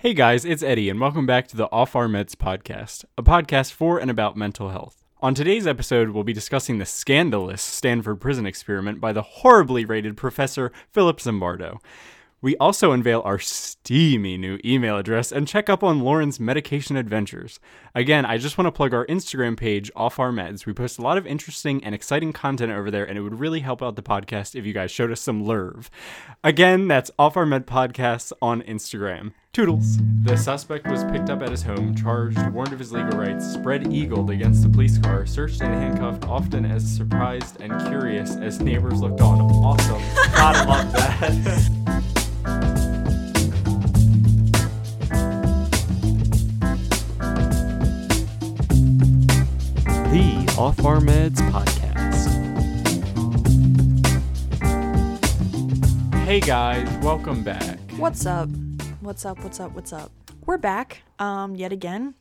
Hey guys, it's Eddie, and welcome back to the Off Our Meds podcast, a podcast for and about mental health. On today's episode, we'll be discussing the scandalous Stanford Prison Experiment by the horribly rated Professor Philip Zimbardo. We also unveil our steamy new email address and check up on Lauren's medication adventures. Again, I just want to plug our Instagram page, Off Our Meds. We post a lot of interesting and exciting content over there, and it would really help out the podcast if you guys showed us some love. Again, that's Off Our Med Podcasts on Instagram. Toodles. The suspect was picked up at his home, charged, warned of his legal rights, spread-eagled against the police car, searched and handcuffed, often as surprised and curious as neighbors looked on. Awesome. Gotta love that. The Off Our Meds Podcast. Hey guys, welcome back. What's up? We're back, yet again.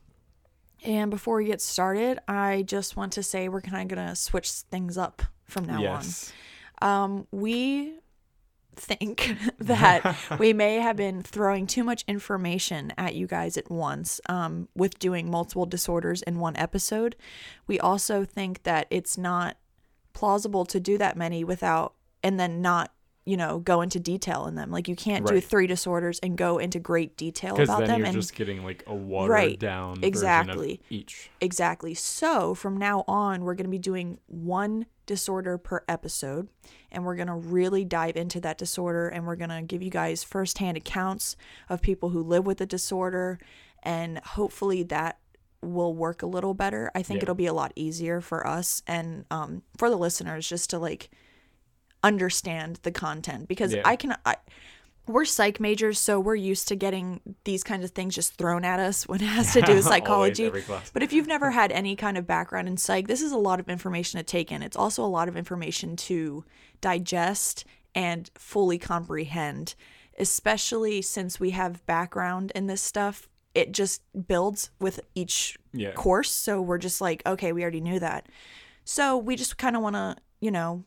And before we get started, I just want to say we're kind of going to switch things up from now on. We think that we may have been throwing too much information at you guys at once with doing multiple disorders in one episode. We also think that it's not plausible to do that many without and then not, you know, go into detail in them. Like you can't do three disorders and go into great detail about them. You're just getting like a watered down version of each. Exactly. So from now on, we're going to be doing one disorder per episode, and we're going to really dive into that disorder, and we're going to give you guys firsthand accounts of people who live with the disorder, and hopefully that will work a little better. I think it'll be a lot easier for us and for the listeners just to like understand the content, because we're psych majors, so we're used to getting these kinds of things just thrown at us when it has to do with psychology. Always, but if you've never had any kind of background in psych, this is a lot of information to take in. It's also a lot of information to digest and fully comprehend, especially since we have background in this stuff. It just builds with each course, so we're just like, okay, we already knew that. So we just kind of want to, you know,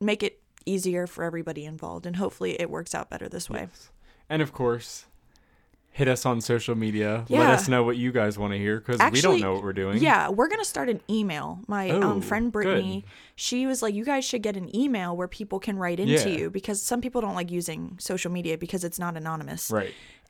make it easier for everybody involved, and hopefully it works out better this way. And of course, hit us on social media. Let us know what you guys want to hear, because we don't know what we're doing. We're gonna start an email. My friend Brittany, she was like, you guys should get an email where people can write into you, because some people don't like using social media because it's not anonymous,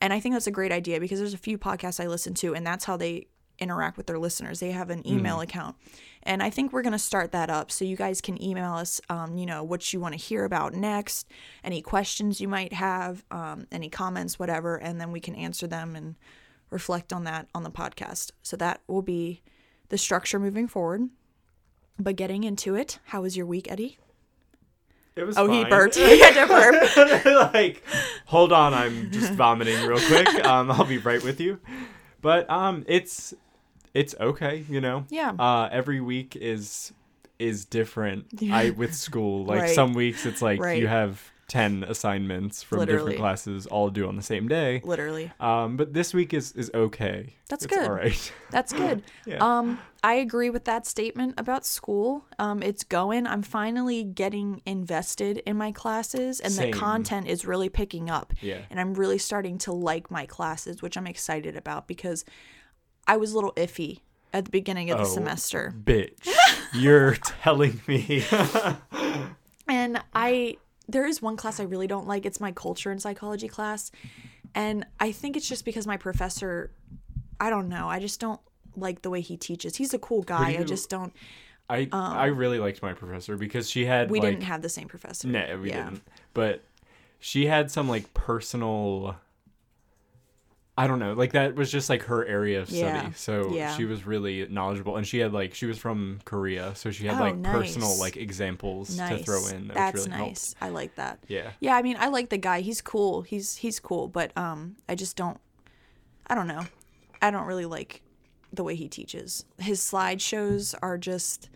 and I think that's a great idea, because there's a few podcasts I listen to and that's how they interact with their listeners. They have an email account, and I think we're going to start that up, so you guys can email us you know, what you want to hear about next, any questions you might have, any comments, whatever, and then we can answer them and reflect on that on the podcast. So that will be the structure moving forward. But getting into it, how was your week, Eddie? It was fine. He burped. He had to burp. Like, hold on, I'm just vomiting real quick. I'll be right with you. But it's okay, you know? Every week is different. With school, like some weeks it's like you have 10 assignments from different classes all due on the same day. But this week is okay. That's good. All right. That's good. I agree with that statement about school. It's going. I'm finally getting invested in my classes, and the content is really picking up. And I'm really starting to like my classes, which I'm excited about, because I was a little iffy at the beginning of the semester. Bitch, you're telling me. And there is one class I really don't like. It's my culture and psychology class. And I think it's just because my professor, I don't know. I just don't like the way he teaches. He's a cool guy. I just don't. I really liked my professor, because she had. We didn't have the same professor. No, we didn't. But she had some like personal. I don't know. Like that was just like her area of study. So she was really knowledgeable, and she had like she was from Korea, so she had personal like examples to throw in. That's really nice. Helped. I like that. Yeah. I mean, I like the guy. He's cool. He's cool, but I just don't. I don't know. I don't really like the way he teaches. His slideshows are just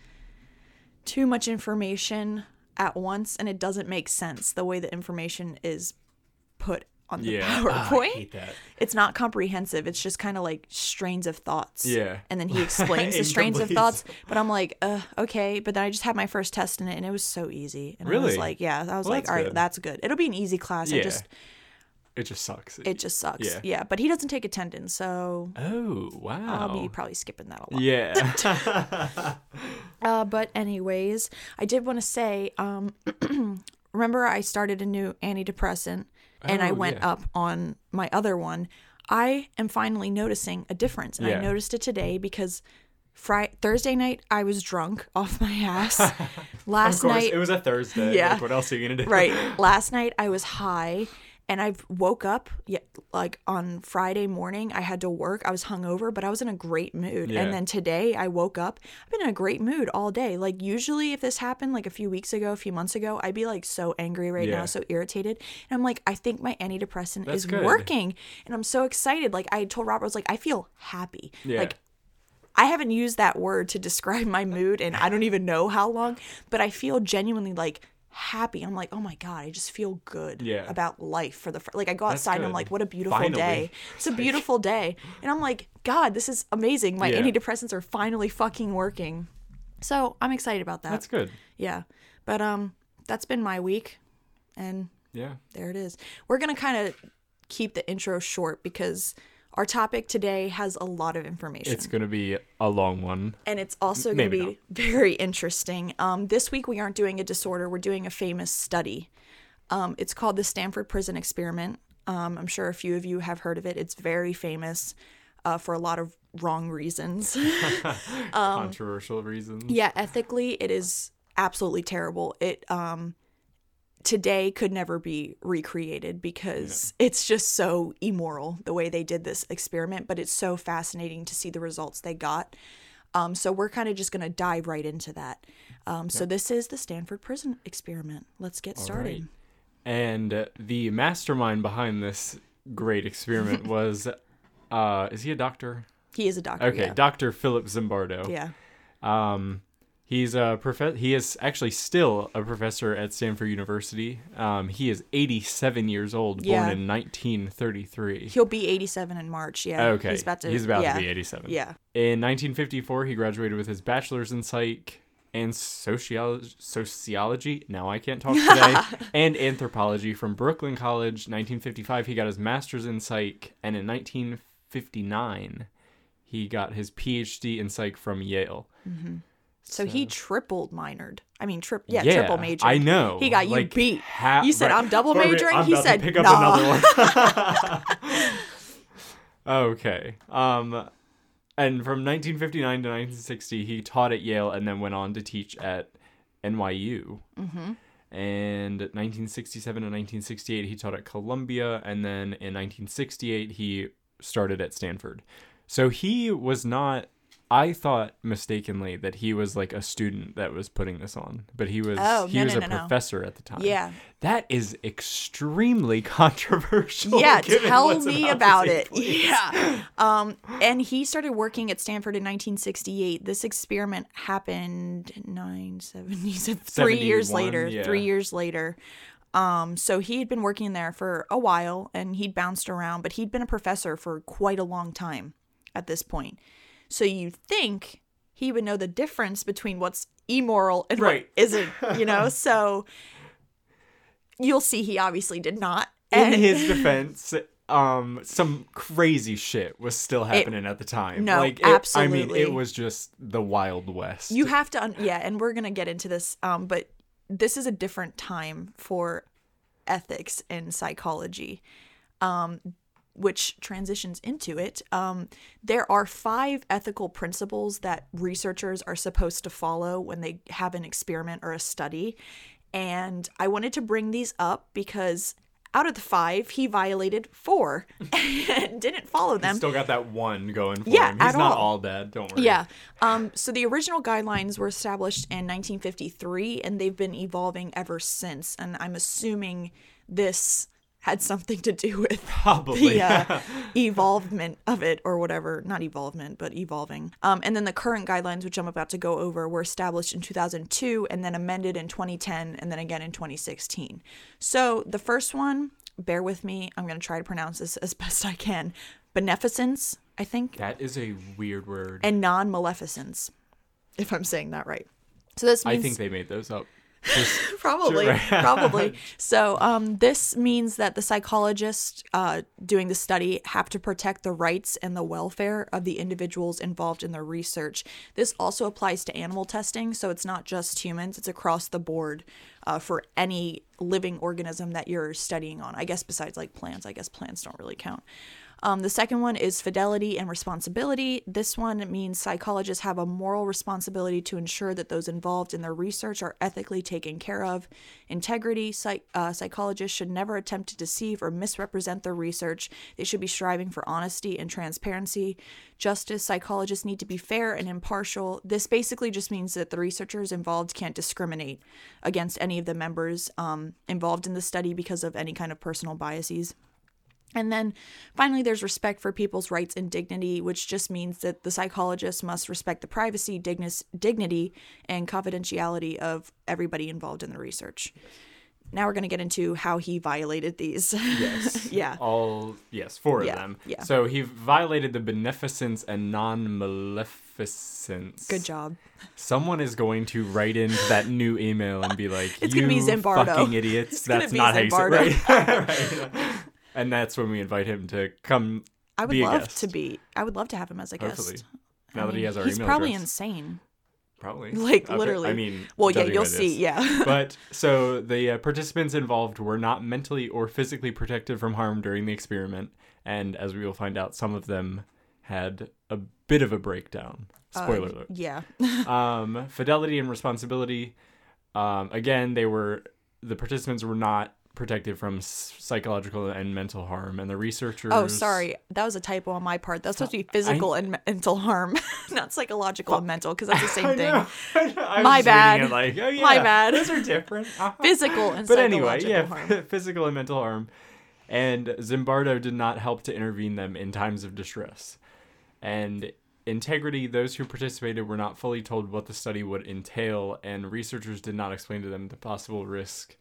too much information at once, and it doesn't make sense the way the information is put on the PowerPoint. I hate that. It's not comprehensive. It's just kind of like strains of thoughts. And then he explains the strains of thoughts, but I'm like, okay. But then I just had my first test in it, and it was so easy. And I was like, I was like, all right, that's good. It'll be an easy class. I just It just sucks. It just sucks. Yeah. Yeah, but he doesn't take attendance, so... Oh, wow. I'll be probably skipping that a lot. Yeah. But anyways, I did want to say, remember I started a new antidepressant, and I went up on my other one. I am finally noticing a difference, and I noticed it today because... Thursday night, I was drunk off my ass. Last night, it was a Thursday. Yeah. Like, what else are you going to do? Right. Last night, I was high, and I woke up like on Friday morning. I had to work. I was hungover, but I was in a great mood. Yeah. And then today, I woke up. I've been in a great mood all day. Like, usually, if this happened like a few months ago, I'd be like so angry right now, so irritated. And I'm like, I think my antidepressant is working. And I'm so excited. Like, I told Robert, I was like, I feel happy. Yeah. Like, I haven't used that word to describe my mood and I don't even know how long, but I feel genuinely like happy. I'm like, oh my God, I just feel good about life for the first. Like I go outside and I'm like, what a beautiful day. It's a beautiful day. And I'm like, God, this is amazing. My antidepressants are finally fucking working. So I'm excited about that. That's good. Yeah. But that's been my week and there it is. We're going to kind of keep the intro short because our topic today has a lot of information. It's going to be a long one. And it's also going to be very interesting. This week, we aren't doing a disorder. We're doing a famous study. It's called the Stanford Prison Experiment. I'm sure a few of you have heard of it. It's very famous for a lot of wrong reasons. Controversial reasons. Yeah, ethically, it is absolutely terrible. It today could never be recreated because it's just so immoral the way they did this experiment, but it's so fascinating to see the results they got. So we're kind of just going to dive right into that. So this is the Stanford Prison Experiment. Let's get started. Right. And the mastermind behind this great experiment was, is he a doctor? He is a doctor. Okay. Yeah. Dr. Philip Zimbardo. Yeah. He's a He is actually still a professor at Stanford University. He is 87 years old, born in 1933. He'll be 87 in March. Yeah. Okay. He's about to be 87. Yeah. In 1954, he graduated with his bachelor's in psych and sociology. Now I can't talk today. And anthropology from Brooklyn College. 1955, he got his master's in psych, and in 1959, he got his PhD in psych from Yale. Mm-hmm. So he triple majored. I know. He got you beat. You said, I'm double majoring? He said, no. Another one. Okay. And from 1959 to 1960, he taught at Yale and then went on to teach at NYU. Mm-hmm. And 1967 and 1968, he taught at Columbia. And then in 1968, he started at Stanford. So he was not... I thought mistakenly that he was like a student that was putting this on, but he was a professor at the time. Yeah. That is extremely controversial. Yeah. Tell me about it. Place. Yeah. And he started working at Stanford in 1968. This experiment happened 3 years later. So he had been working there for a while and he'd bounced around, but he'd been a professor for quite a long time at this point. So you think he would know the difference between what's immoral and what isn't, you know? So you'll see he obviously did not. And in his defense, some crazy shit was still happening at the time. No, absolutely. I mean, it was just the Wild West. You have to, and we're going to get into this, but this is a different time for ethics and psychology. Which transitions into it. There are 5 ethical principles that researchers are supposed to follow when they have an experiment or a study. And I wanted to bring these up because out of the 5, he violated 4 and didn't follow them. He's still got that one going for him. He's not all bad, don't worry. Yeah. So the original guidelines were established in 1953 and they've been evolving ever since. And I'm assuming this had something to do with probably the evolvement of it or whatever. Not evolvement, but evolving. And then the current guidelines, which I'm about to go over, were established in 2002 and then amended in 2010 and then again in 2016. So the first one, bear with me. I'm going to try to pronounce this as best I can. Beneficence, I think. That is a weird word. And non-maleficence, if I'm saying that right. So this means... I think they made those up. Probably. So this means that the psychologists doing the study have to protect the rights and the welfare of the individuals involved in their research. This also applies to animal testing, so it's not just humans. It's across the board for any living organism that you're studying on. I guess besides like plants. I guess plants don't really count. The second one is fidelity and responsibility. This one means psychologists have a moral responsibility to ensure that those involved in their research are ethically taken care of. Integrity. Psychologists should never attempt to deceive or misrepresent their research. They should be striving for honesty and transparency. Justice. Psychologists need to be fair and impartial. This basically just means that the researchers involved can't discriminate against any of the members involved in the study because of any kind of personal biases. And then finally, there's respect for people's rights and dignity, which just means that the psychologist must respect the privacy, dignity, and confidentiality of everybody involved in the research. Now we're going to get into how he violated these. Yes. Yeah. Four of them. Yeah. So he violated the beneficence and non-maleficence. Good job. Someone is going to write into that new email and be like, it's going to be Zimbardo. Fucking idiots. That's not Zimbardo. Right. And that's when we invite him to come. I would love to have him as a guest. Hopefully. Now that he has our email address. He's probably insane. Probably. Like, literally. Well, yeah, you'll see. Yeah. But so the participants involved were not mentally or physically protected from harm during the experiment. And as we will find out, some of them had a bit of a breakdown. Spoiler alert. Yeah. Fidelity and responsibility. Again, the participants were not protected from psychological and mental harm, and the researchers... Oh, sorry. That was a typo on my part. That's supposed to be physical and mental harm, not psychological and mental, because that's the same thing. I know. My bad. It like, oh, yeah, my bad. Those are different. Uh-huh. Physical and psychological harm. Physical and mental harm. And Zimbardo did not help to intervene them in times of distress. And integrity, those who participated were not fully told what the study would entail, and researchers did not explain to them the possible risk...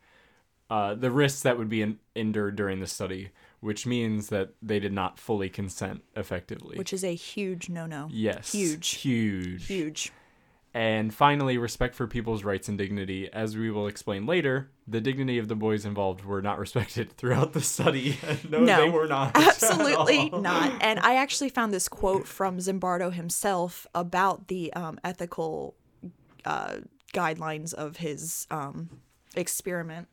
the risks that would be endured during the study, which means that they did not fully consent effectively. Which is a huge no-no. Yes. Huge. And finally, respect for people's rights and dignity. As we will explain later, the dignity of the boys involved were not respected throughout the study. No, they were not. Absolutely not. And I actually found this quote from Zimbardo himself about the ethical guidelines of his experiment.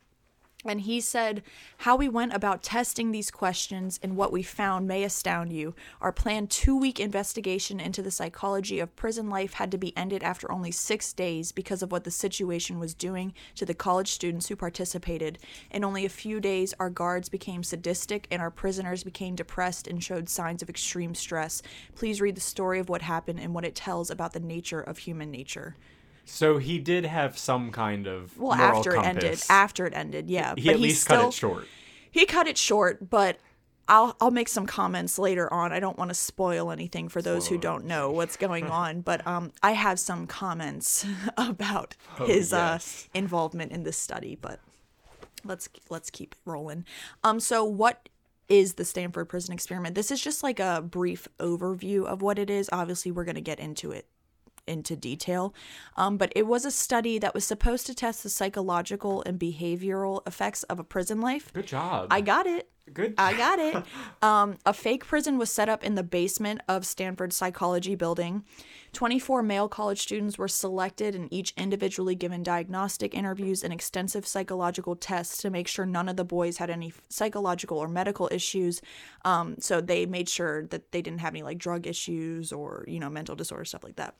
And he said, "How we went about testing these questions and what we found may astound you. Our planned 2-week investigation into the psychology of prison life had to be ended after only 6 days because of what the situation was doing to the college students who participated. In only a few days, our guards became sadistic and our prisoners became depressed and showed signs of extreme stress. Please read the story of what happened and what it tells about the nature of human nature." So he did have some kind of moral compass. After it ended, yeah. He at least cut it short. He cut it short, but I'll make some comments later on. I don't want to spoil anything for those who don't know what's going on, but I have some comments about his involvement in this study. But let's keep it rolling. So what is the Stanford Prison Experiment? This is just like a brief overview of what it is. Obviously, we're going to get into detail, but it was a study that was supposed to test the psychological and behavioral effects of a prison life. Good job. I got it. A fake prison was set up in the basement of Stanford's psychology building. 24 male college students were selected and each individually given diagnostic interviews and extensive psychological tests to make sure none of the boys had any psychological or medical issues. So they made sure that they didn't have any like drug issues or, mental disorder, stuff like that.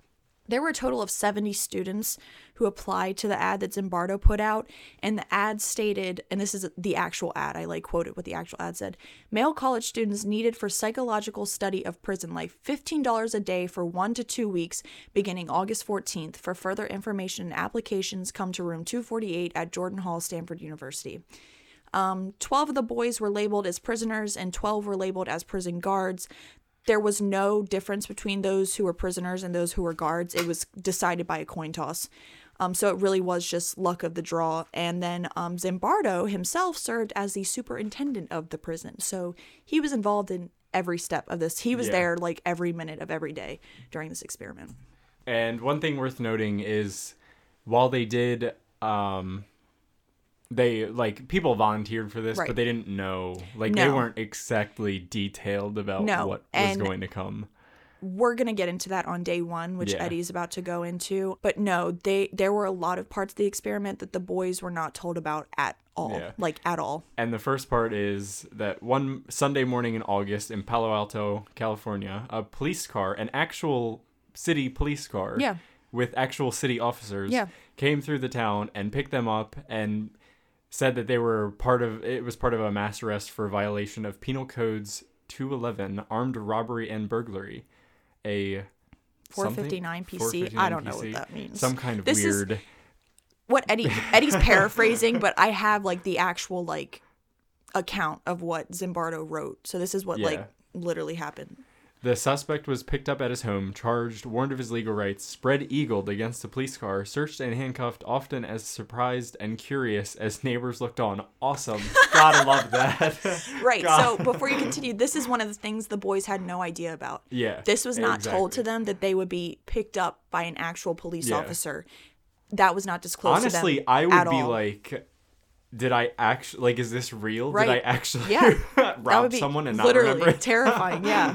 There were a total of 70 students who applied to the ad that Zimbardo put out, and the ad stated, and this is the actual ad, I quoted what the actual ad said, "Male college students needed for psychological study of prison life, $15 a day for 1 to 2 weeks, beginning August 14th. For further information and applications, come to room 248 at Jordan Hall, Stanford University." 12 of the boys were labeled as prisoners, and 12 were labeled as prison guards. There was no difference between those who were prisoners and those who were guards. It was decided by a coin toss. So it really was just luck of the draw. And then Zimbardo himself served as the superintendent of the prison. So he was involved in every step of this. He was there like every minute of every day during this experiment. And one thing worth noting is while they did They, like, people volunteered for this, right. but they didn't know. Like, no. they weren't exactly detailed about no. what and was going to come. We're going to get into that on day one, which yeah. Eddie's about to go into. But no, there were a lot of parts of the experiment that the boys were not told about at all. Yeah. Like, at all. And the first part is that one Sunday morning in August in Palo Alto, California, a police car, an actual city police car yeah. with actual city officers, yeah. came through the town and picked them up and... said that they were part of a mass arrest for violation of Penal Codes 211, armed robbery and burglary, a 459 PC. 459 I don't know what that means. Some kind of this weird. Is what Eddie's paraphrasing, but I have like the actual like account of what Zimbardo wrote. So this is what yeah. like literally happened. The suspect was picked up at his home, charged, warned of his legal rights, spread-eagled against the police car, searched and handcuffed, often as surprised and curious as neighbors looked on. Awesome. Gotta love that. Right. God. So before you continue, this is one of the things the boys had no idea about. Yeah. This was not exactly. told to them that they would be picked up by an actual police yeah. officer. That was not disclosed honestly, to them. Honestly, I would be all. Like... did I actually, like, is this real? Right. Did I actually yeah. rob someone and not remember it? Literally terrifying, yeah.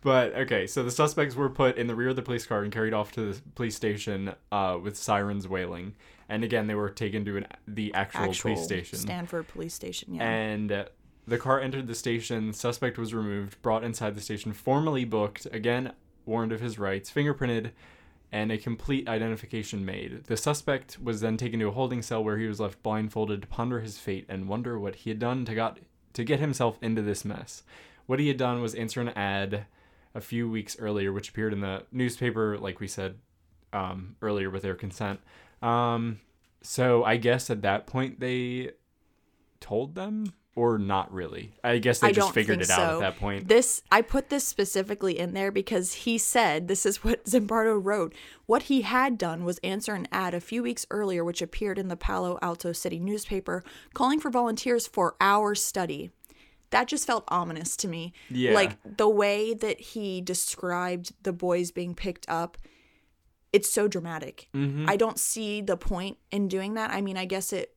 But, okay, so the suspects were put in the rear of the police car and carried off to the police station with sirens wailing. And again, they were taken to the actual police station. Stanford Police Station, yeah. And the car entered the station, the suspect was removed, brought inside the station, formally booked, again warned of his rights, fingerprinted, and a complete identification made. The suspect was then taken to a holding cell where he was left blindfolded to ponder his fate and wonder what he had done to get himself into this mess. What he had done was answer an ad... a few weeks earlier, which appeared in the newspaper, like we said earlier, with their consent. So I guess at that point they told them, or not really. I guess they just figured it out at that point. I put this specifically in there because he said, this is what Zimbardo wrote, what he had done was answer an ad a few weeks earlier, which appeared in the Palo Alto City newspaper, calling for volunteers for our study. That just felt ominous to me. Yeah. Like, the way that he described the boys being picked up, it's so dramatic. Mm-hmm. I don't see the point in doing that. I mean, I guess it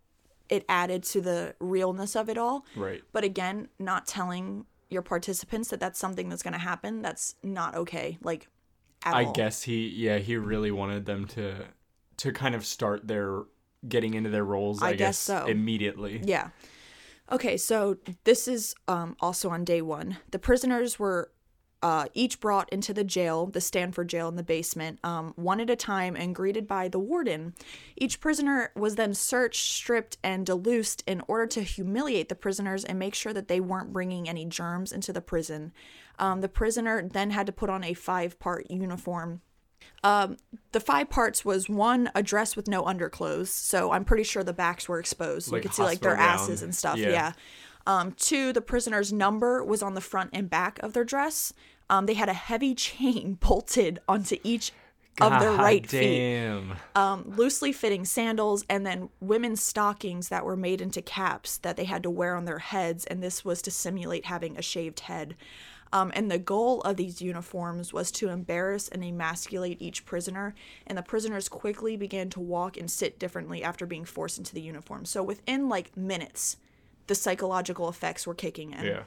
added to the realness of it all. Right. But again, not telling your participants that that's something that's going to happen, that's not okay, like, at all. I guess he really wanted them to kind of start their getting into their roles, I guess so. Immediately. Yeah. Okay, so this is also on day one. The prisoners were each brought into the jail, the Stanford jail in the basement, one at a time and greeted by the warden. Each prisoner was then searched, stripped, and deloused in order to humiliate the prisoners and make sure that they weren't bringing any germs into the prison. The prisoner then had to put on a 5-part uniform. The 5 parts was 1, a dress with no underclothes, so I'm pretty sure the backs were exposed, so like you could see like their asses and stuff. Yeah. Yeah. 2, the prisoner's number was on the front and back of their dress. They had a heavy chain bolted onto each of their right feet, loosely fitting sandals, and then women's stockings that were made into caps that they had to wear on their heads, and this was to simulate having a shaved head. And the goal of these uniforms was to embarrass and emasculate each prisoner, and the prisoners quickly began to walk and sit differently after being forced into the uniform. So within, like, minutes, the psychological effects were kicking in. Yeah.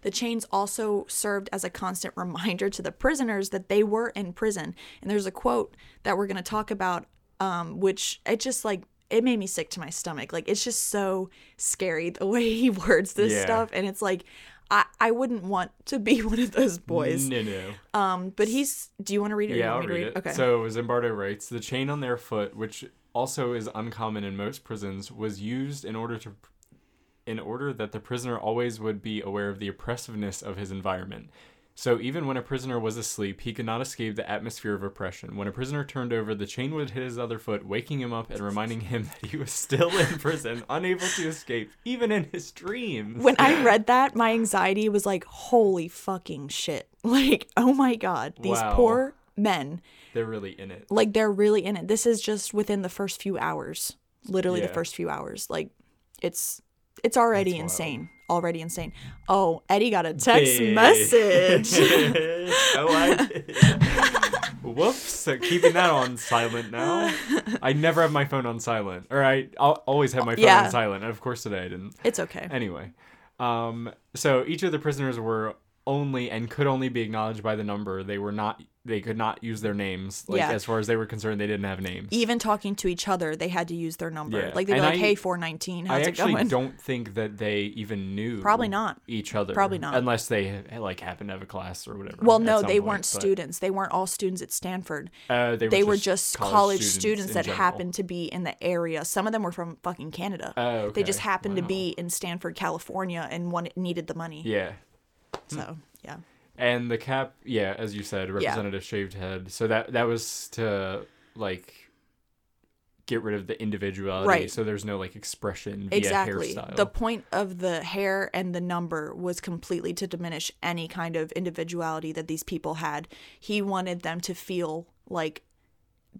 The chains also served as a constant reminder to the prisoners that they were in prison. And there's a quote that we're going to talk about, which it just, like, it made me sick to my stomach. Like, it's just so scary the way he words this yeah. stuff, and it's like... I wouldn't want to be one of those boys. No. But he's... Do you want to read it? Yeah, I'll read it. Okay. So Zimbardo writes, the chain on their foot, which also is uncommon in most prisons, was used in order that the prisoner always would be aware of the oppressiveness of his environment. So even when a prisoner was asleep, he could not escape the atmosphere of oppression. When a prisoner turned over, the chain would hit his other foot, waking him up and reminding him that he was still in prison, unable to escape, even in his dreams. When I read that, my anxiety was like, holy fucking shit. Like, oh my God, these wow. poor men. They're really in it. Like, they're really in it. This is just within the first few hours. Literally yeah. the first few hours. Like, it's already that's insane. Wild. Already insane. Oh, Eddie got a text message. Oh, I did. Whoops. Keeping that on silent now. I never have my phone on silent. Or I always have my phone on silent. Of course today I didn't. It's okay. Anyway. So each of the prisoners were only and could only be acknowledged by the number. They could not use their names. As far as they were concerned, they didn't have names. Even talking to each other, they had to use their number. Yeah. Like, they'd be like, hey, 419, how's it going? I actually don't think that they even knew each other. Probably not. Unless they, like, happened to have a class or whatever. Well, no, they weren't students. They weren't all students at Stanford. They were just college students that happened to be in the area. Some of them were from fucking Canada. They just happened to be in Stanford, California, and one needed the money. Yeah. So, yeah. And the cap, as you said, represented a shaved head. So that was to, like, get rid of the individuality. Right. So there's no, like, expression via hairstyle. The point of the hair and the number was completely to diminish any kind of individuality that these people had. He wanted them to feel like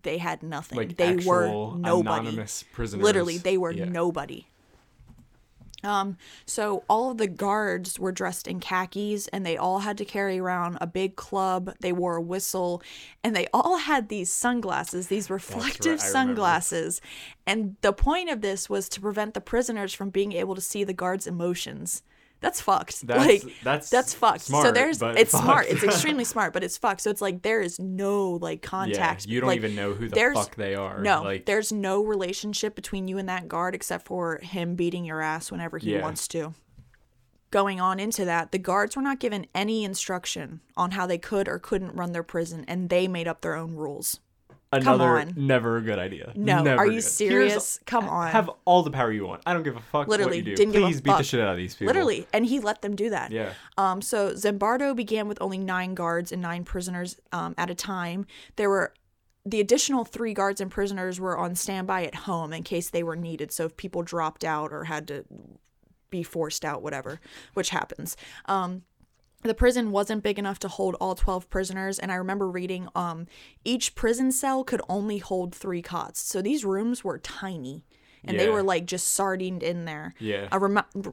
they had nothing. Like, they were nobody. Anonymous prisoners. Literally, they were nobody. So all of the guards were dressed in khakis, and they all had to carry around a big club. They wore a whistle, and they all had these sunglasses, these reflective sunglasses. Remember. And the point of this was to prevent the prisoners from being able to see the guards' emotions. That's fucked. That's fucked. Smart, so it's fucked. Smart. It's extremely smart, but it's fucked. So it's like there is no like contact. Yeah, you don't even know who the fuck they are. No, there's no relationship between you and that guard except for him beating your ass whenever he wants to. Going on into that, the guards were not given any instruction on how they could or couldn't run their prison, and they made up their own rules. Never a good idea. No, never are you good. Serious? Come on. Have all the power you want. I don't give a fuck what you do. Please beat the shit out of these people. Literally, and he let them do that. Yeah. So Zimbardo began with only 9 guards and 9 prisoners at a time. There were the additional 3 guards and prisoners were on standby at home in case they were needed. So if people dropped out or had to be forced out, whatever, which happens. The prison wasn't big enough to hold all 12 prisoners, and I remember reading each prison cell could only hold 3 cots. So these rooms were tiny, and they were, like, just sardined in there. Yeah.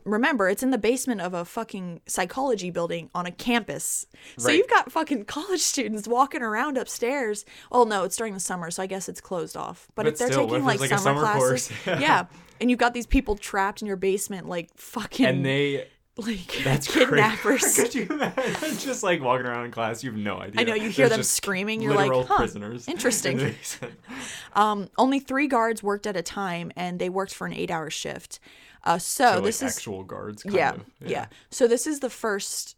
Remember, it's in the basement of a fucking psychology building on a campus. So you've got fucking college students walking around upstairs. Oh, no, it's during the summer, so I guess it's closed off. But if they're still, taking, like summer classes. Yeah. And you've got these people trapped in your basement, like, fucking... And they... Like, that's kidnappers. Could you imagine just like walking around in class? You have no idea. I know, you hear them screaming. You're like, huh, prisoners. Interesting. Only 3 guards worked at a time, and they worked for an 8-hour shift. So like this is actual guards. Kind of. Yeah. So this is the first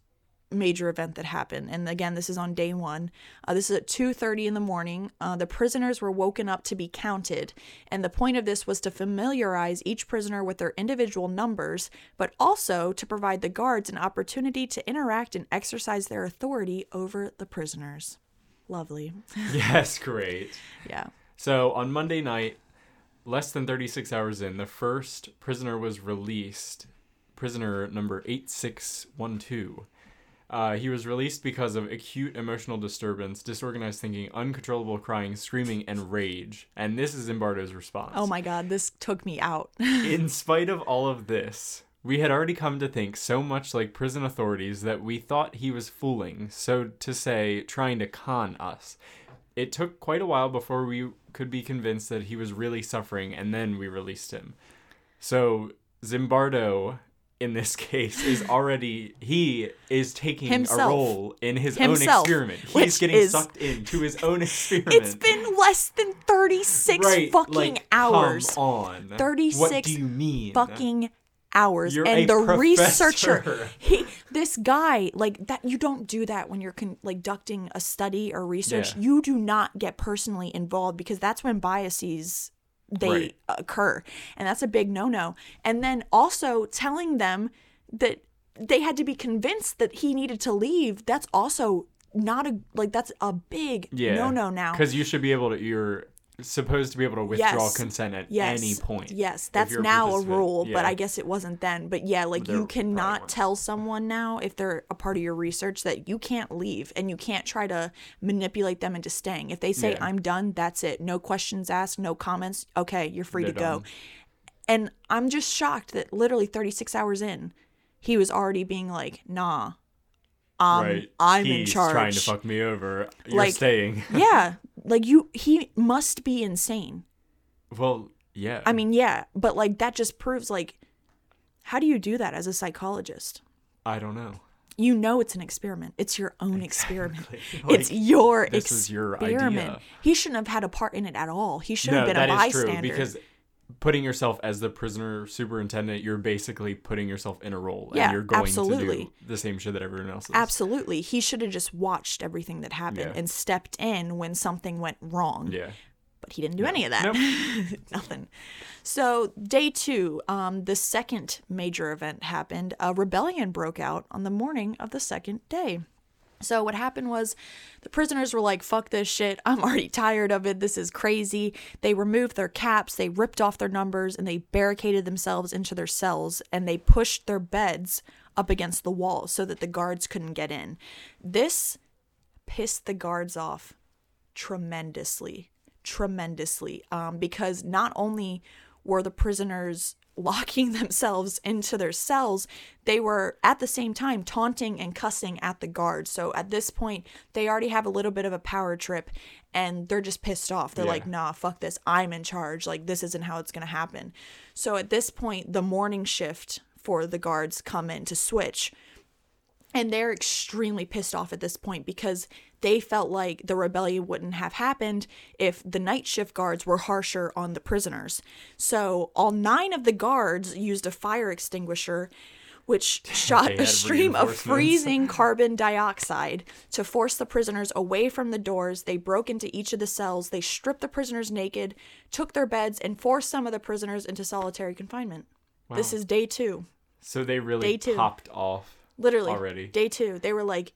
major event that happened, and again, this is on day one. This is at 2:30 in the morning. The prisoners were woken up to be counted, and the point of this was to familiarize each prisoner with their individual numbers, but also to provide the guards an opportunity to interact and exercise their authority over the prisoners. Lovely. Yes, great. Yeah. So on Monday night, less than 36 hours in, the first prisoner was released, prisoner number 8612. He was released because of acute emotional disturbance, disorganized thinking, uncontrollable crying, screaming, and rage. And this is Zimbardo's response. Oh my God, this took me out. In spite of all of this, we had already come to think so much like prison authorities that we thought he was fooling, so to say, trying to con us. It took quite a while before we could be convinced that he was really suffering, and then we released him. So Zimbardo... in this case, he is taking a role in his own experiment. He's getting sucked into his own experiment. It's been less than 36 fucking hours. Come on. 36 what do you mean? Fucking hours. You're and a the professor. Researcher, this guy, like that, you don't do that when you're conducting a study or research. Yeah. You do not get personally involved because that's when biases. They occur, and that's a big no-no. And then also telling them that they had to be convinced that he needed to leave, that's also not a that's a big no-no now, because you should be able to you're supposed to be able to withdraw consent at any point. Yes, that's now a rule, but I guess it wasn't then. But you cannot tell someone now if they're a part of your research that you can't leave, and you can't try to manipulate them into staying. If they say I'm done, that's it. No questions asked, no comments. Okay, you're free to go. And I'm just shocked that literally 36 hours in, he was already being like, nah, Right. He's in charge. He's trying to fuck me over. You're staying. Yeah. He must be insane. Well, yeah. I mean, yeah. But, that just proves, how do you do that as a psychologist? I don't know. You know it's an experiment. It's your own experiment. It's your experiment. This is your idea. He shouldn't have had a part in it at all. He should have been a bystander. That is true, because putting yourself as the prisoner superintendent, you're basically putting yourself in a role. Yeah, and you're going to do the same shit that everyone else is. Absolutely. He should have just watched everything that happened and stepped in when something went wrong. Yeah. But he didn't do any of that. Nope. Nothing. So day two, the second major event happened. A rebellion broke out on the morning of the second day. So what happened was the prisoners were like, fuck this shit. I'm already tired of it. This is crazy. They removed their caps. They ripped off their numbers and they barricaded themselves into their cells and they pushed their beds up against the wall so that the guards couldn't get in. This pissed the guards off tremendously, because not only were the prisoners locking themselves into their cells, they were at the same time taunting and cussing at the guards. So at this point, they already have a little bit of a power trip and they're just pissed off. They're like, nah, fuck this. I'm in charge. This isn't how it's going to happen. So at this point, the morning shift for the guards come in to switch. And they're extremely pissed off at this point because they felt like the rebellion wouldn't have happened if the night shift guards were harsher on the prisoners. So all 9 of the guards used a fire extinguisher, which shot a stream of freezing carbon dioxide to force the prisoners away from the doors. They broke into each of the cells. They stripped the prisoners naked, took their beds, and forced some of the prisoners into solitary confinement. Wow. This is day two. So they really popped off. Literally, already. Day two, they were like,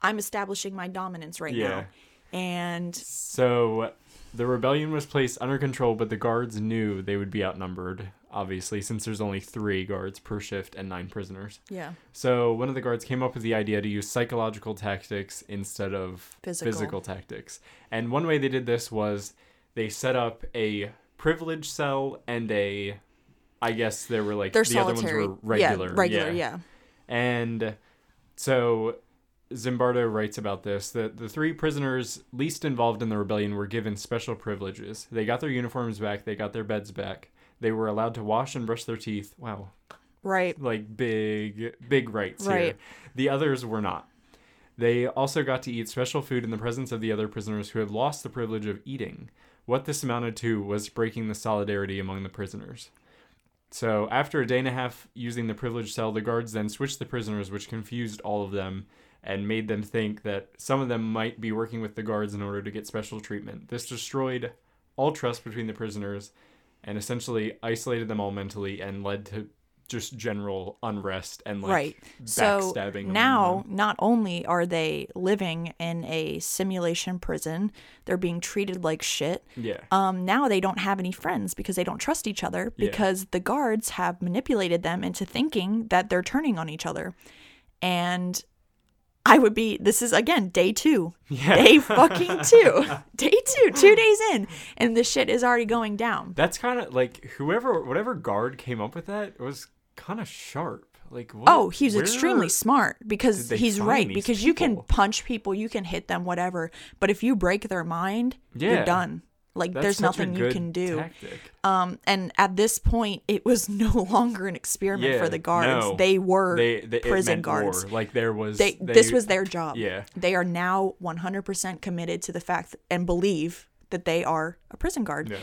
I'm establishing my dominance right now. And so the rebellion was placed under control, but the guards knew they would be outnumbered, obviously, since there's only 3 guards per shift and 9 prisoners. Yeah. So one of the guards came up with the idea to use psychological tactics instead of physical tactics. And one way they did this was they set up a privileged cell and there were the solitary. Other ones were regular. Yeah, regular, yeah. And so Zimbardo writes about this, that the 3 prisoners least involved in the rebellion were given special privileges. They got their uniforms back. They got their beds back. They were allowed to wash and brush their teeth. Wow. Right. Big rights here. The others were not. They also got to eat special food in the presence of the other prisoners who had lost the privilege of eating. What this amounted to was breaking the solidarity among the prisoners. So after a day and a half using the privileged cell, the guards then switched the prisoners, which confused all of them and made them think that some of them might be working with the guards in order to get special treatment. This destroyed all trust between the prisoners and essentially isolated them all mentally and led to just general unrest and backstabbing. So now not only are they living in a simulation prison, they're being treated like shit. Yeah. Now they don't have any friends because they don't trust each other because the guards have manipulated them into thinking that they're turning on each other. And this is again day two. Yeah. Day fucking two. Day two. 2 days in. And this shit is already going down. That's kind of whatever guard came up with that was kind of sharp. He's extremely smart because he's right. Because you can punch people, you can hit them, whatever. But if you break their mind, you're done. There's nothing you can do. Tactic. And at this point, it was no longer an experiment for the guards. No. They were prison guards. War. This was their job. Yeah. They are now 100% committed to the fact and believe that they are a prison guard. Yeah.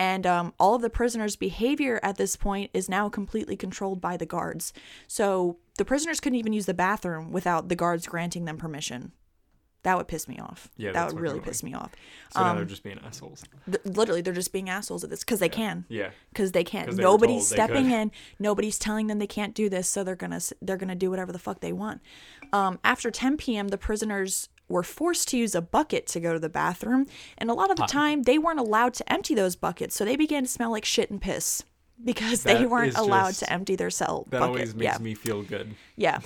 And all of the prisoners' behavior at this point is now completely controlled by the guards. So the prisoners couldn't even use the bathroom without the guards granting them permission. That would piss me off. Yeah, that would really piss me off. So now they're just being assholes. Literally, they're just being assholes at this because they can. Yeah. Because they can. Nobody's stepping in. Nobody's telling them they can't do this. So they're gonna do whatever the fuck they want. After 10 p.m., the prisoners were forced to use a bucket to go to the bathroom, and a lot of the time they weren't allowed to empty those buckets, so they began to smell like shit and piss. Because they weren't allowed to empty their cell bucket. That always makes me feel good. Yeah.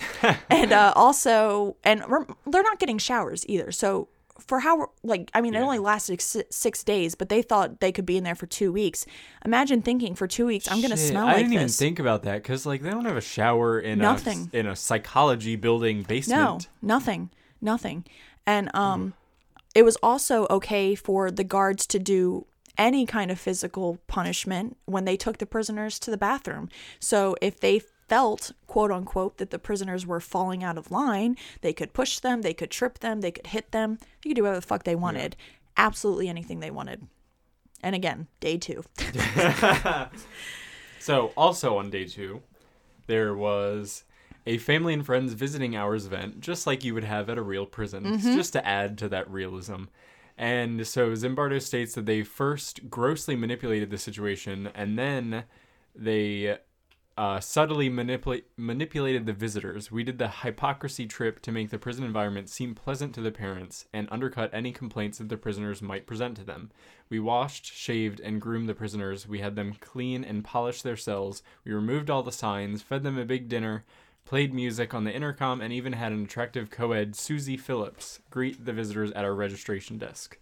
And also, they're not getting showers either. So for how, like, I mean, it only lasted 6 days, but they thought they could be in there for 2 weeks. Imagine thinking for 2 weeks, I'm going to smell like this. I didn't even think about that, because, like, they don't have a shower in a psychology building basement. No, nothing. And it was also okay for the guards to do any kind of physical punishment when they took the prisoners to the bathroom. So if they felt, quote unquote, that the prisoners were falling out of line, they could push them, they could trip them, they could hit them. They could do whatever the fuck they wanted. Yeah. Absolutely anything they wanted. And again, day 2. So also on day 2, there was a family and friends visiting hours event, just like you would have at a real prison, just to add to that realism. And so Zimbardo states that they first grossly manipulated the situation, and then they subtly manipulated the visitors. We did the hypocrisy trip to make the prison environment seem pleasant to the parents and undercut any complaints that the prisoners might present to them. We washed, shaved, and groomed the prisoners. We had them clean and polish their cells. We removed all the signs, fed them a big dinner, played music on the intercom, and even had an attractive co-ed, Susie Phillips, greet the visitors at our registration desk.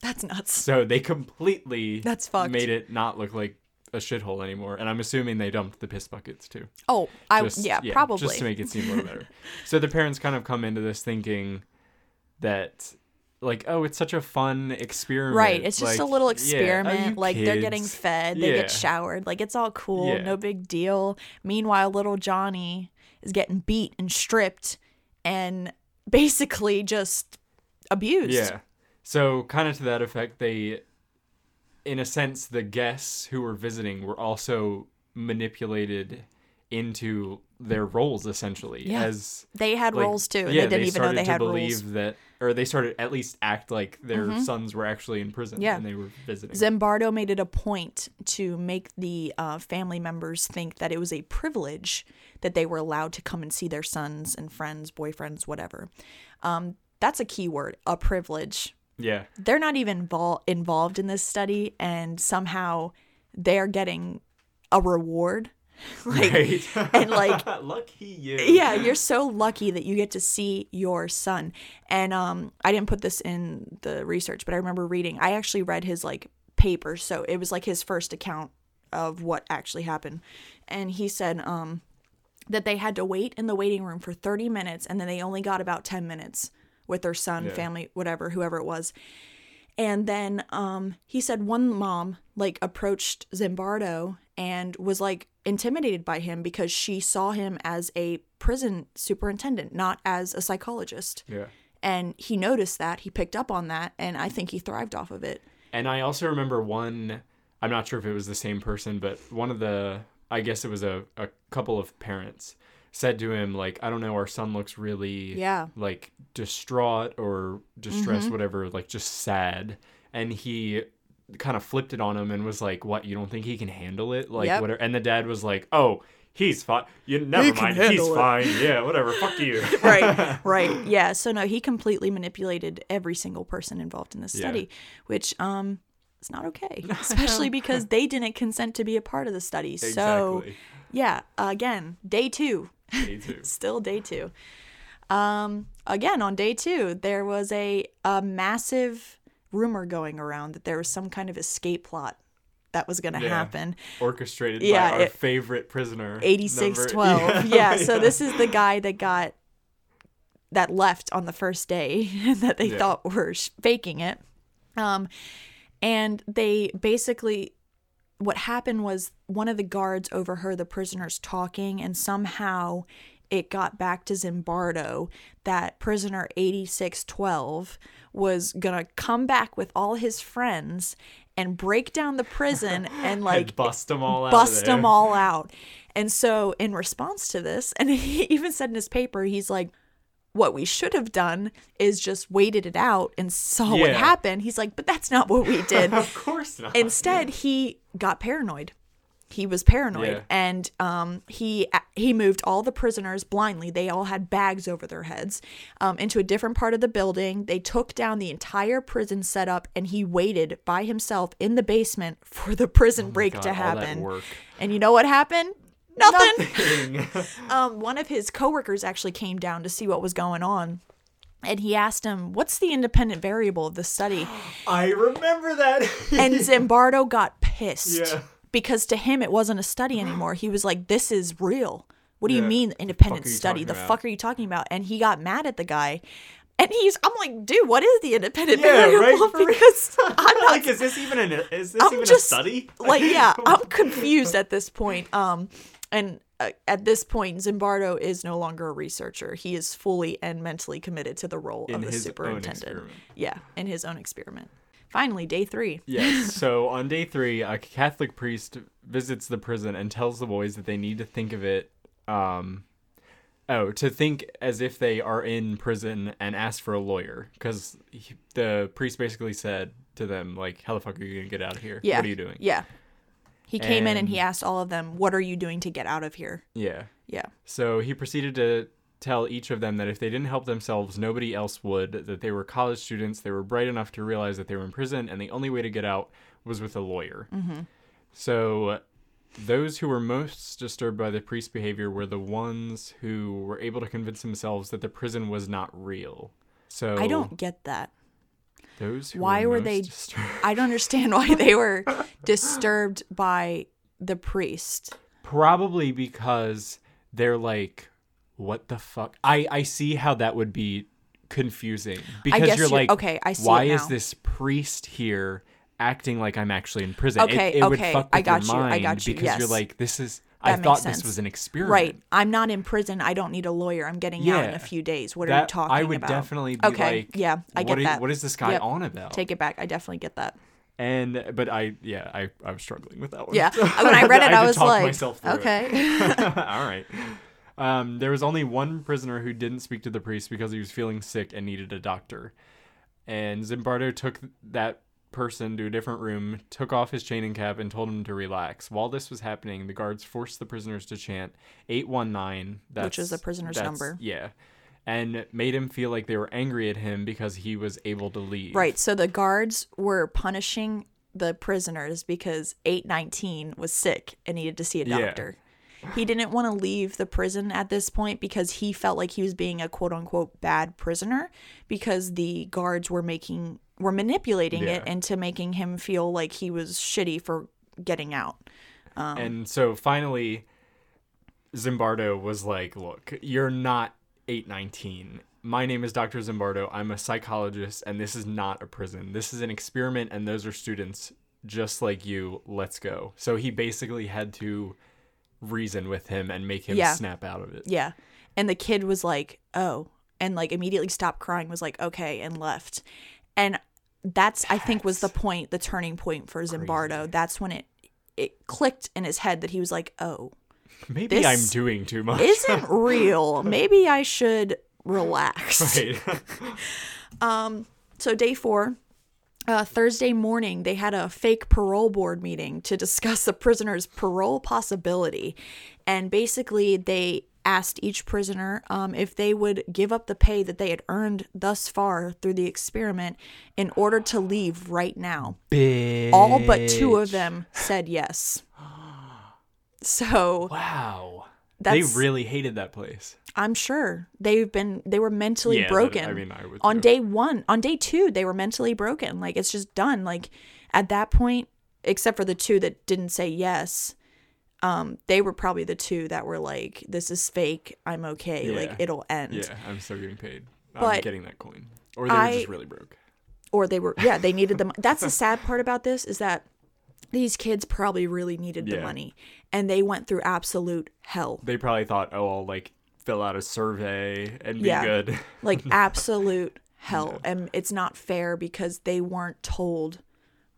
That's nuts. So they completely made it not look like a shithole anymore, and I'm assuming they dumped the piss buckets too. Probably just to make it seem a little better. So the parents kind of come into this thinking that, like, oh, it's such a fun experiment, right? It's just, like, a little experiment. Like, kids? They're getting fed, they get showered, like, it's all cool, no big deal. Meanwhile, little Johnny is getting beat and stripped and basically just abused. So kind of to that effect, they, in a sense, the guests who were visiting were also manipulated into their roles, essentially. Yeah. As they had, like, roles too. Yeah, they didn't even know they had roles. They started to believe that, or they started at least act like their sons were actually in prison and they were visiting. Zimbardo made it a point to make the family members think that it was a privilege that they were allowed to come and see their sons and friends, boyfriends, whatever. That's a key word, a privilege. Yeah. They're not even involved in this study, and somehow they're getting a reward. And, like, lucky you. Yeah, you're so lucky that you get to see your son. And I didn't put this in the research, but I remember reading. I actually read his, like, paper, so it was, like, his first account of what actually happened. And he said that they had to wait in the waiting room for 30 minutes, and then they only got about 10 minutes. With their son, family, whatever, whoever it was. And then he said one mom, like, approached Zimbardo and was, like, intimidated by him because she saw him as a prison superintendent, not as a psychologist. Yeah. And he noticed that. He picked up on that. And I think he thrived off of it. And I also remember one, I'm not sure if it was the same person, but one of the, I guess it was a couple of parents, said to him, like, I don't know, our son looks really, like, distraught or distressed, whatever, like, just sad. And he kind of flipped it on him and was like, what, you don't think he can handle it? Like, whatever. And the dad was like, oh, he's fine. He's fine. Yeah, whatever. Fuck you. Right. Yeah. So, no, he completely manipulated every single person involved in this study, which is not okay, especially because they didn't consent to be a part of the study. Exactly. So, yeah, again, day 2. Still day 2. Again, on day 2, there was a massive rumor going around that there was some kind of escape plot that was going to happen. Orchestrated by our favorite prisoner. 8612. So this is the guy that left on the first day that they thought were faking it. And they basically... What happened was one of the guards overheard the prisoners talking, and somehow it got back to Zimbardo that prisoner 8612 was going to come back with all his friends and break down the prison and, like, and bust them all out. And so in response to this, and he even said in his paper, he's like, what we should have done is just waited it out and saw what happened. He's like, but that's not what we did. Of course not. Instead, he got paranoid. He was paranoid. Yeah. And he moved all the prisoners blindly. They all had bags over their heads into a different part of the building. They took down the entire prison setup, and he waited by himself in the basement for the prison break to happen. All that work. And you know what happened? Nothing. One of his coworkers actually came down to see what was going on, And he asked him, what's the independent variable of this study? I remember that. And Zimbardo got pissed because to him, it wasn't a study anymore. He was like, this is real. What do you mean independent study? The fuck are you talking about? And he got mad at the guy. And I'm like, dude, what is the independent variable? Right? Because I'm not, like, is this even a study? Like, yeah, I'm confused at this point. At this point, Zimbardo is no longer a researcher. He is fully and mentally committed to the role of the superintendent. Yeah, in his own experiment. Finally, day 3. Yes. So on day 3, a Catholic priest visits the prison and tells the boys that they need to think of it. To think as if they are in prison and ask for a lawyer, because the priest basically said to them, like, "How the fuck are you gonna get out of here? Yeah. What are you doing?" Yeah. He came in and he asked all of them, what are you doing to get out of here? Yeah. Yeah. So he proceeded to tell each of them that if they didn't help themselves, nobody else would, that they were college students, they were bright enough to realize that they were in prison, and the only way to get out was with a lawyer. Mm-hmm. So those who were most disturbed by the priest's behavior were the ones who were able to convince themselves that the prison was not real. So I don't get that. I don't understand why they were disturbed by the priest. Probably because they're like, what the fuck? I see how that would be confusing. Because you're like, okay, I see why it now. Is this priest here acting like I'm actually in prison? Okay, it would fuck with your mind. Because you're like, this is... That I thought sense. This was an experiment. Right. I'm not in prison. I don't need a lawyer. I'm getting out in a few days. What are you talking about? I would definitely be like, yeah, I get that. What is this guy on about? Take it back. I definitely get that. But I was struggling with that one. Yeah. When I read it, I was like, okay. All right. There was only one prisoner who didn't speak to the priest because he was feeling sick and needed a doctor. And Zimbardo took that person to a different room, took off his chain and cap, and told him to relax. While this was happening, the guards forced the prisoners to chant 819, which is the prisoner's number. Yeah. And made him feel like they were angry at him because he was able to leave. Right. So the guards were punishing the prisoners because 819 was sick and needed to see a doctor. Yeah. He didn't want to leave the prison at this point because he felt like he was being a quote unquote bad prisoner because the guards were manipulating it into making him feel like he was shitty for getting out. And so finally, Zimbardo was like, look, you're not 819. My name is Dr. Zimbardo. I'm a psychologist, and this is not a prison. This is an experiment, and those are students just like you. Let's go. So he basically had to reason with him and make him snap out of it. Yeah. And the kid was like, oh, and like immediately stopped crying, was like, okay, and left. And I think was the turning point for Zimbardo. Crazy. That's when it clicked in his head that he was like, oh, maybe I'm doing too much. Isn't real. Maybe I should relax. Right. So day 4. Thursday morning, they had a fake parole board meeting to discuss the prisoner's parole possibility. And basically, they asked each prisoner if they would give up the pay that they had earned thus far through the experiment in order to leave right now. Bitch. All but 2 of them said yes. So... wow. They really hated that place. I'm sure they were mentally broken. On day 2, they were mentally broken. Like, it's just done. Like, at that point, except for the 2 that didn't say yes, they were probably the 2 that were like, this is fake. I'm okay. Yeah. Like, it'll end. Yeah, I'm still getting paid. I'm getting that coin. Or they were just really broke. Or they were, they needed the money. That's the sad part about this is that these kids probably really needed the money, and they went through absolute hell. They probably thought, oh, I'll like fill out a survey and be good. Like absolute hell. Yeah. And it's not fair because they weren't told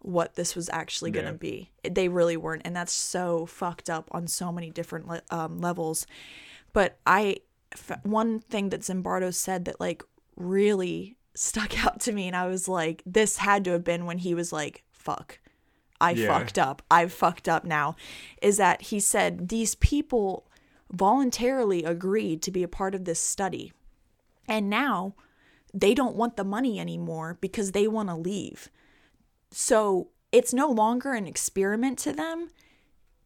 what this was actually going to be. They really weren't. And that's so fucked up on so many different levels. But one thing that Zimbardo said that like really stuck out to me, and I was like, this had to have been when he was like, fuck. Fucked up. I've fucked up now. Is that he said these people voluntarily agreed to be a part of this study. And now they don't want the money anymore because they want to leave. So it's no longer an experiment to them.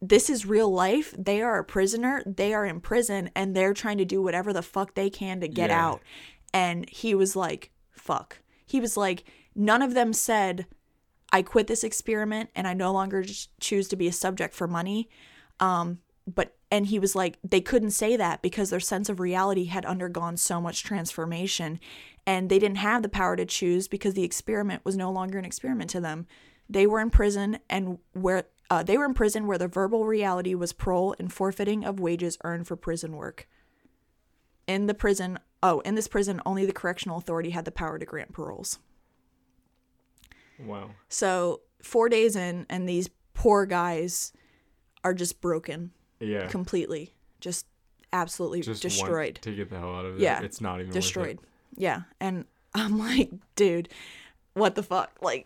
This is real life. They are a prisoner. They are in prison, and they're trying to do whatever the fuck they can to get out. And he was like, fuck. He was like, none of them said, I quit this experiment and I no longer choose to be a subject for money. And he was like, they couldn't say that because their sense of reality had undergone so much transformation, and they didn't have the power to choose because the experiment was no longer an experiment to them. They were in prison, and where the verbal reality was parole and forfeiting of wages earned for prison work. In this prison, only the correctional authority had the power to grant paroles. Wow. So 4 days in, and these poor guys are just broken. Yeah. Completely. Just absolutely just destroyed. Want to get the hell out of it. Yeah. It's not even destroyed. Worth it. Yeah. And I'm like, dude, what the fuck? Like,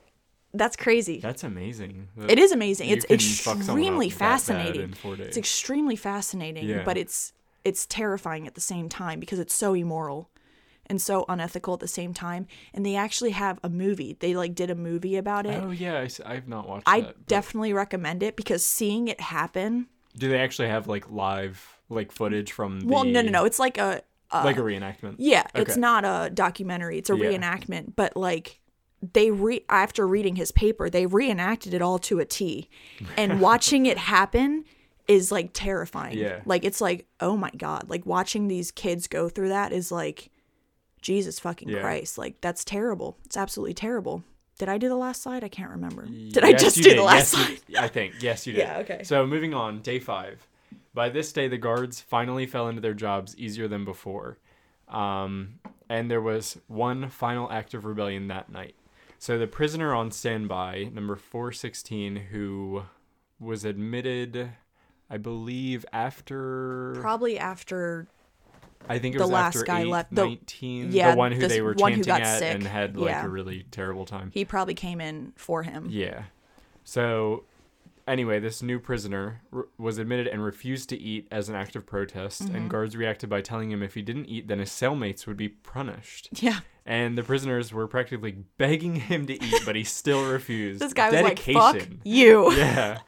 that's crazy. That's amazing. It is amazing. It's extremely fascinating. In 4 days. It's extremely fascinating, yeah. But it's terrifying at the same time because it's so immoral and so unethical at the same time. And they actually have a movie. They like did a movie about it. Oh yeah, I've not watched that. I definitely recommend it because seeing it happen. Do they actually have like live like footage from the... Well, no. It's like a reenactment. Yeah, okay. It's not a documentary. It's a reenactment, but like after reading his paper, they reenacted it all to a T. And watching it happen is like terrifying. Yeah. Like it's like, oh my God, like watching these kids go through that is like Jesus fucking Christ. Like that's terrible. It's absolutely terrible. Did I do the last slide? I can't remember. Did I just do the last slide? I think. Yes, you did. Yeah, okay. So moving on, day 5. By this day, the guards finally fell into their jobs easier than before. And there was one final act of rebellion that night. So the prisoner on standby, number 416, who was admitted, I believe, after... Probably after... I think it was after 819, the one who they were chanting at and had like a really terrible time. He probably came in for him. Yeah. So anyway, this new prisoner was admitted and refused to eat as an act of protest. Mm-hmm. And guards reacted by telling him if he didn't eat, then his cellmates would be punished. Yeah. And the prisoners were practically begging him to eat, but he still refused. This guy was like, fuck you. Yeah.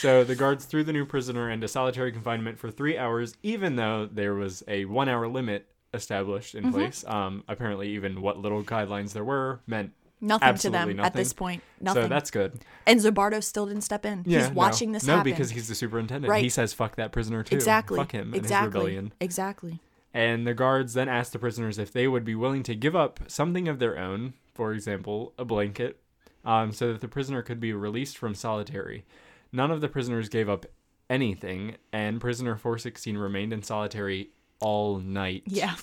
So the guards threw the new prisoner into solitary confinement for 3 hours, even though there was a 1 hour limit established in place. Apparently, even what little guidelines there were meant nothing to them at this point. Nothing. So that's good. And Zimbardo still didn't step in. Yeah, he's watching this happen. No, because he's the superintendent. Right. He says, fuck that prisoner too. Exactly. Fuck him and his rebellion. Exactly. And the guards then asked the prisoners if they would be willing to give up something of their own, for example, a blanket, so that the prisoner could be released from solitary. None of the prisoners gave up anything, and prisoner 416 remained in solitary all night. Yeah.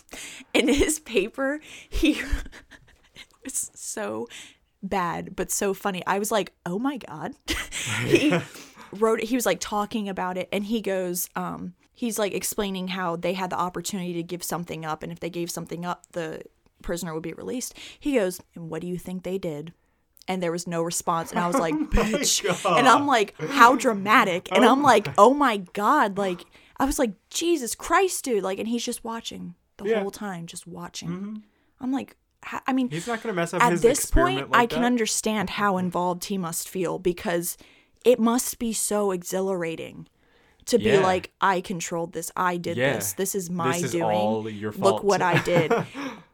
In his paper, it was so bad, but so funny. I was like, oh my God. He wrote it. He was like talking about it, and he goes, he's like explaining how they had the opportunity to give something up, and if they gave something up, the prisoner would be released. He goes, and what do you think they did? And there was no response. And I was like, bitch. Oh, and I'm like, how dramatic. And I'm like, oh my God. Like, I was like, Jesus Christ, dude. Like, and he's just watching the whole time, just watching. Mm-hmm. I'm like, I mean, he's not going to mess up his experiment. At this point, I can understand how involved he must feel, because it must be so exhilarating to be like, I controlled this. I did this. This is my doing. All your fault. Look what I did.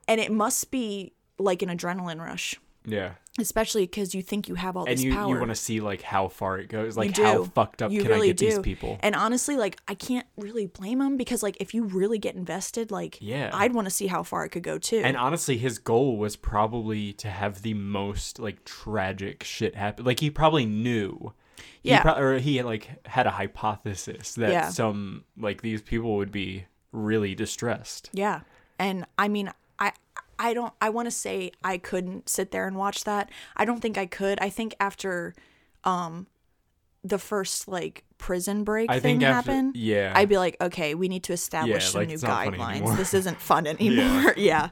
And it must be like an adrenaline rush. Yeah. Especially because you think you have all this power. And you want to see, like, how far it goes. Like, how fucked up can I get these people? And honestly, like, I can't really blame him, because, like, if you really get invested, like, I'd want to see how far it could go, too. And honestly, his goal was probably to have the most, like, tragic shit happen. Like, he probably knew. Yeah. He had a hypothesis that some, like, these people would be really distressed. Yeah. And, I mean, I want to say I couldn't sit there and watch that. I don't think I could. I think after the first, like, prison break happened, I'd be like, okay, we need to establish some like, new guidelines. This isn't fun anymore. Yeah.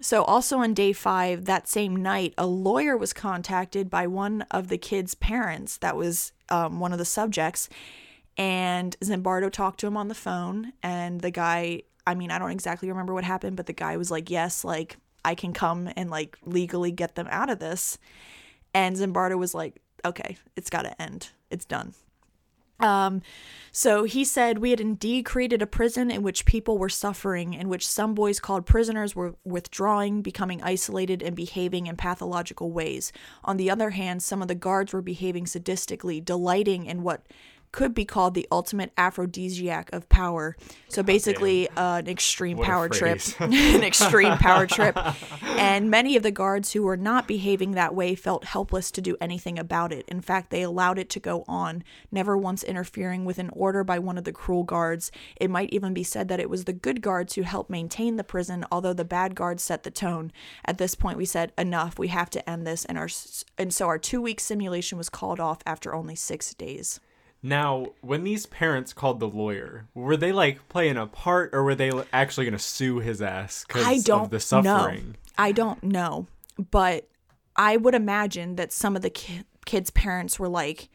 So also on day 5, that same night, a lawyer was contacted by one of the kid's parents that was one of the subjects. And Zimbardo talked to him on the phone, and the guy... I mean, I don't exactly remember what happened, but the guy was like, yes, like, I can come and, like, legally get them out of this. And Zimbardo was like, okay, it's got to end. It's done. So he said, we had indeed created a prison in which people were suffering, in which some boys called prisoners were withdrawing, becoming isolated, and behaving in pathological ways. On the other hand, some of the guards were behaving sadistically, delighting in what could be called the ultimate aphrodisiac of power. So basically an extreme power trip, an extreme power trip. And many of the guards who were not behaving that way felt helpless to do anything about it. In fact, they allowed it to go on, never once interfering with an order by one of the cruel guards. It might even be said that it was the good guards who helped maintain the prison, although the bad guards set the tone. At this point, we said, enough, we have to end this. And so our 2-week simulation was called off after only 6 days. Now, when these parents called the lawyer, were they like playing a part, or were they actually going to sue his ass because of the suffering? I don't know, but I would imagine that some of the kids' parents were like,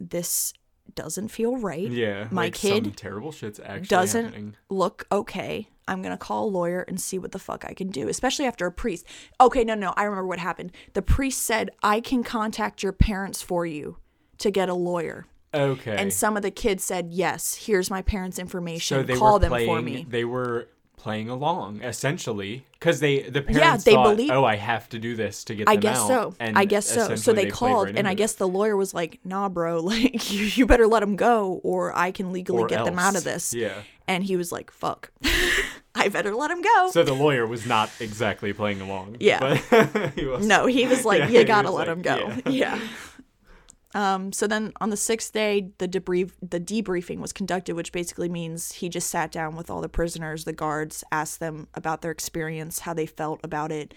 "This doesn't feel right. Yeah, my kid, some terrible shit's actually doesn't happening. Look okay. I'm going to call a lawyer and see what the fuck I can do," especially after a priest. Okay, no, I remember what happened. The priest said, "I can contact your parents for you to get a lawyer." Okay. And some of the kids said, yes, here's my parents' information. So they call them for me. They were playing along, essentially, because the parents thought, believed, I have to do this to get them out. I guess so. So they called, and I guess the lawyer was like, nah, bro, like you better let them go, or I can legally get them out of this. Yeah. And he was like, fuck, I better let him go. So the lawyer was not exactly playing along. Yeah. But he was like, you got to let him go. Yeah. So then on the 6th day, the debriefing was conducted, which basically means he just sat down with all the prisoners, the guards, asked them about their experience, how they felt about it,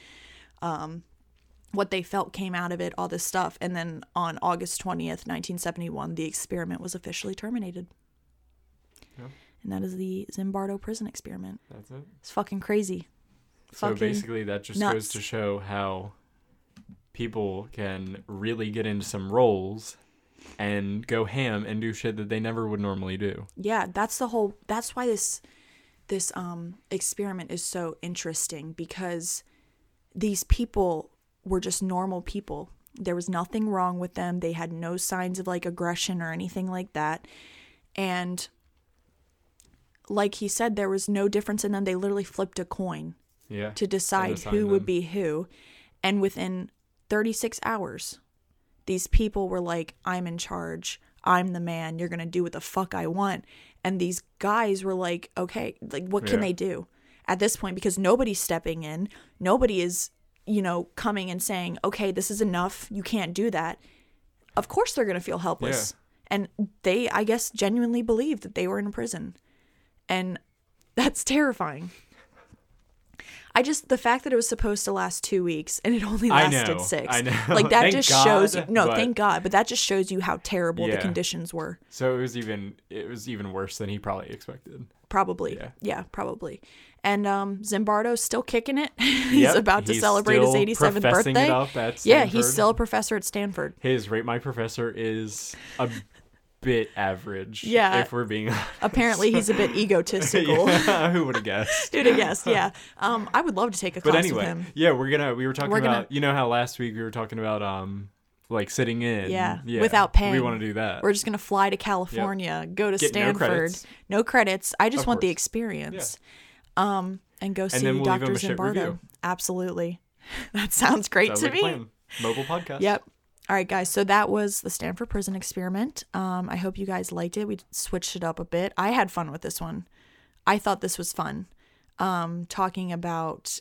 what they felt came out of it, all this stuff. And then on August 20th, 1971, the experiment was officially terminated. Yeah. And that is the Zimbardo prison experiment. That's it. It's fucking crazy. So basically that just goes to show how people can really get into some roles and go ham and do shit that they never would normally do. Yeah, that's why this experiment is so interesting, because these people were just normal people. There was nothing wrong with them. They had no signs of like aggression or anything like that. And like he said, there was no difference in them. They literally flipped a coin to decide who would be who. And within 36 hours, these people were like, I'm in charge. I'm the man. You're going to do what the fuck I want. And these guys were like, okay, like what can they do at this point? Because nobody's stepping in. Nobody is, coming and saying, okay, this is enough. You can't do that. Of course they're going to feel helpless. Yeah. And they, I guess, genuinely believed that they were in prison. And that's terrifying. The fact that it was supposed to last 2 weeks and it only lasted six. I know. Like that just shows you. No, thank God. But that just shows you how terrible the conditions were. So it was even worse than he probably expected. Probably. Yeah, probably. And Zimbardo's still kicking it. He's about to celebrate his 87th birthday. It up at he's still a professor at Stanford. His Rate My Professor is a bit average, if we're being honest. Apparently he's a bit egotistical. Who would have guessed? I would love to take a class with him. We were talking about you know how last week we were talking about like sitting in without paying. We want to do that. We're just gonna fly to California, go to Stanford, no credits. I just want the experience, and go see Dr. Zimbardo. Absolutely. That sounds great. Sounds to like me plan. Mobile podcast. Yep. All right, guys, so that was the Stanford Prison Experiment. I hope you guys liked it. We switched it up a bit. I had fun with this one. I thought this was fun. Talking about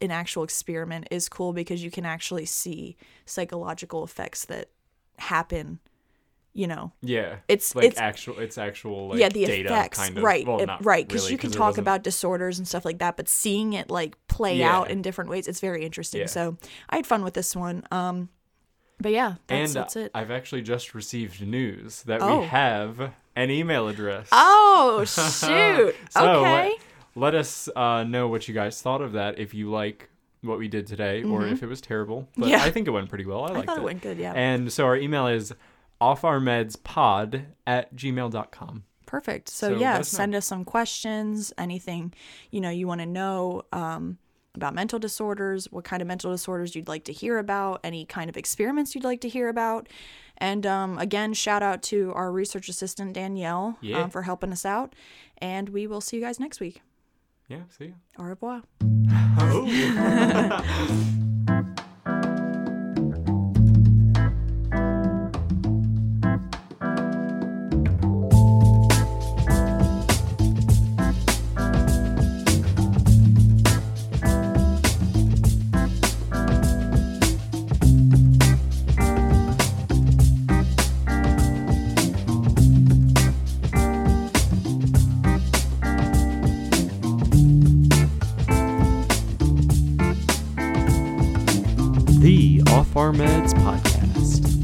an actual experiment is cool because you can actually see psychological effects that happen, It's like it's actual the data effects, kind of. Right, well, right, because really, you can talk about disorders and stuff like that, but seeing it like play out in different ways, it's very interesting. Yeah. So I had fun with this one. But yeah, that's it. I've actually just received news that we have an email address. Oh, shoot. So okay. Let us know what you guys thought of that, if you like what we did today, or if it was terrible. But I think it went pretty well. I thought it went good, yeah. And so our email is offourmedspod@gmail.com. Perfect. So send us some questions, anything you want to know. about mental disorders, what kind of mental disorders you'd like to hear about, any kind of experiments you'd like to hear about. And again, shout out to our research assistant, Danielle, for helping us out. And we will see you guys next week. Yeah, see you. Au revoir. Oh. Our Meds podcast.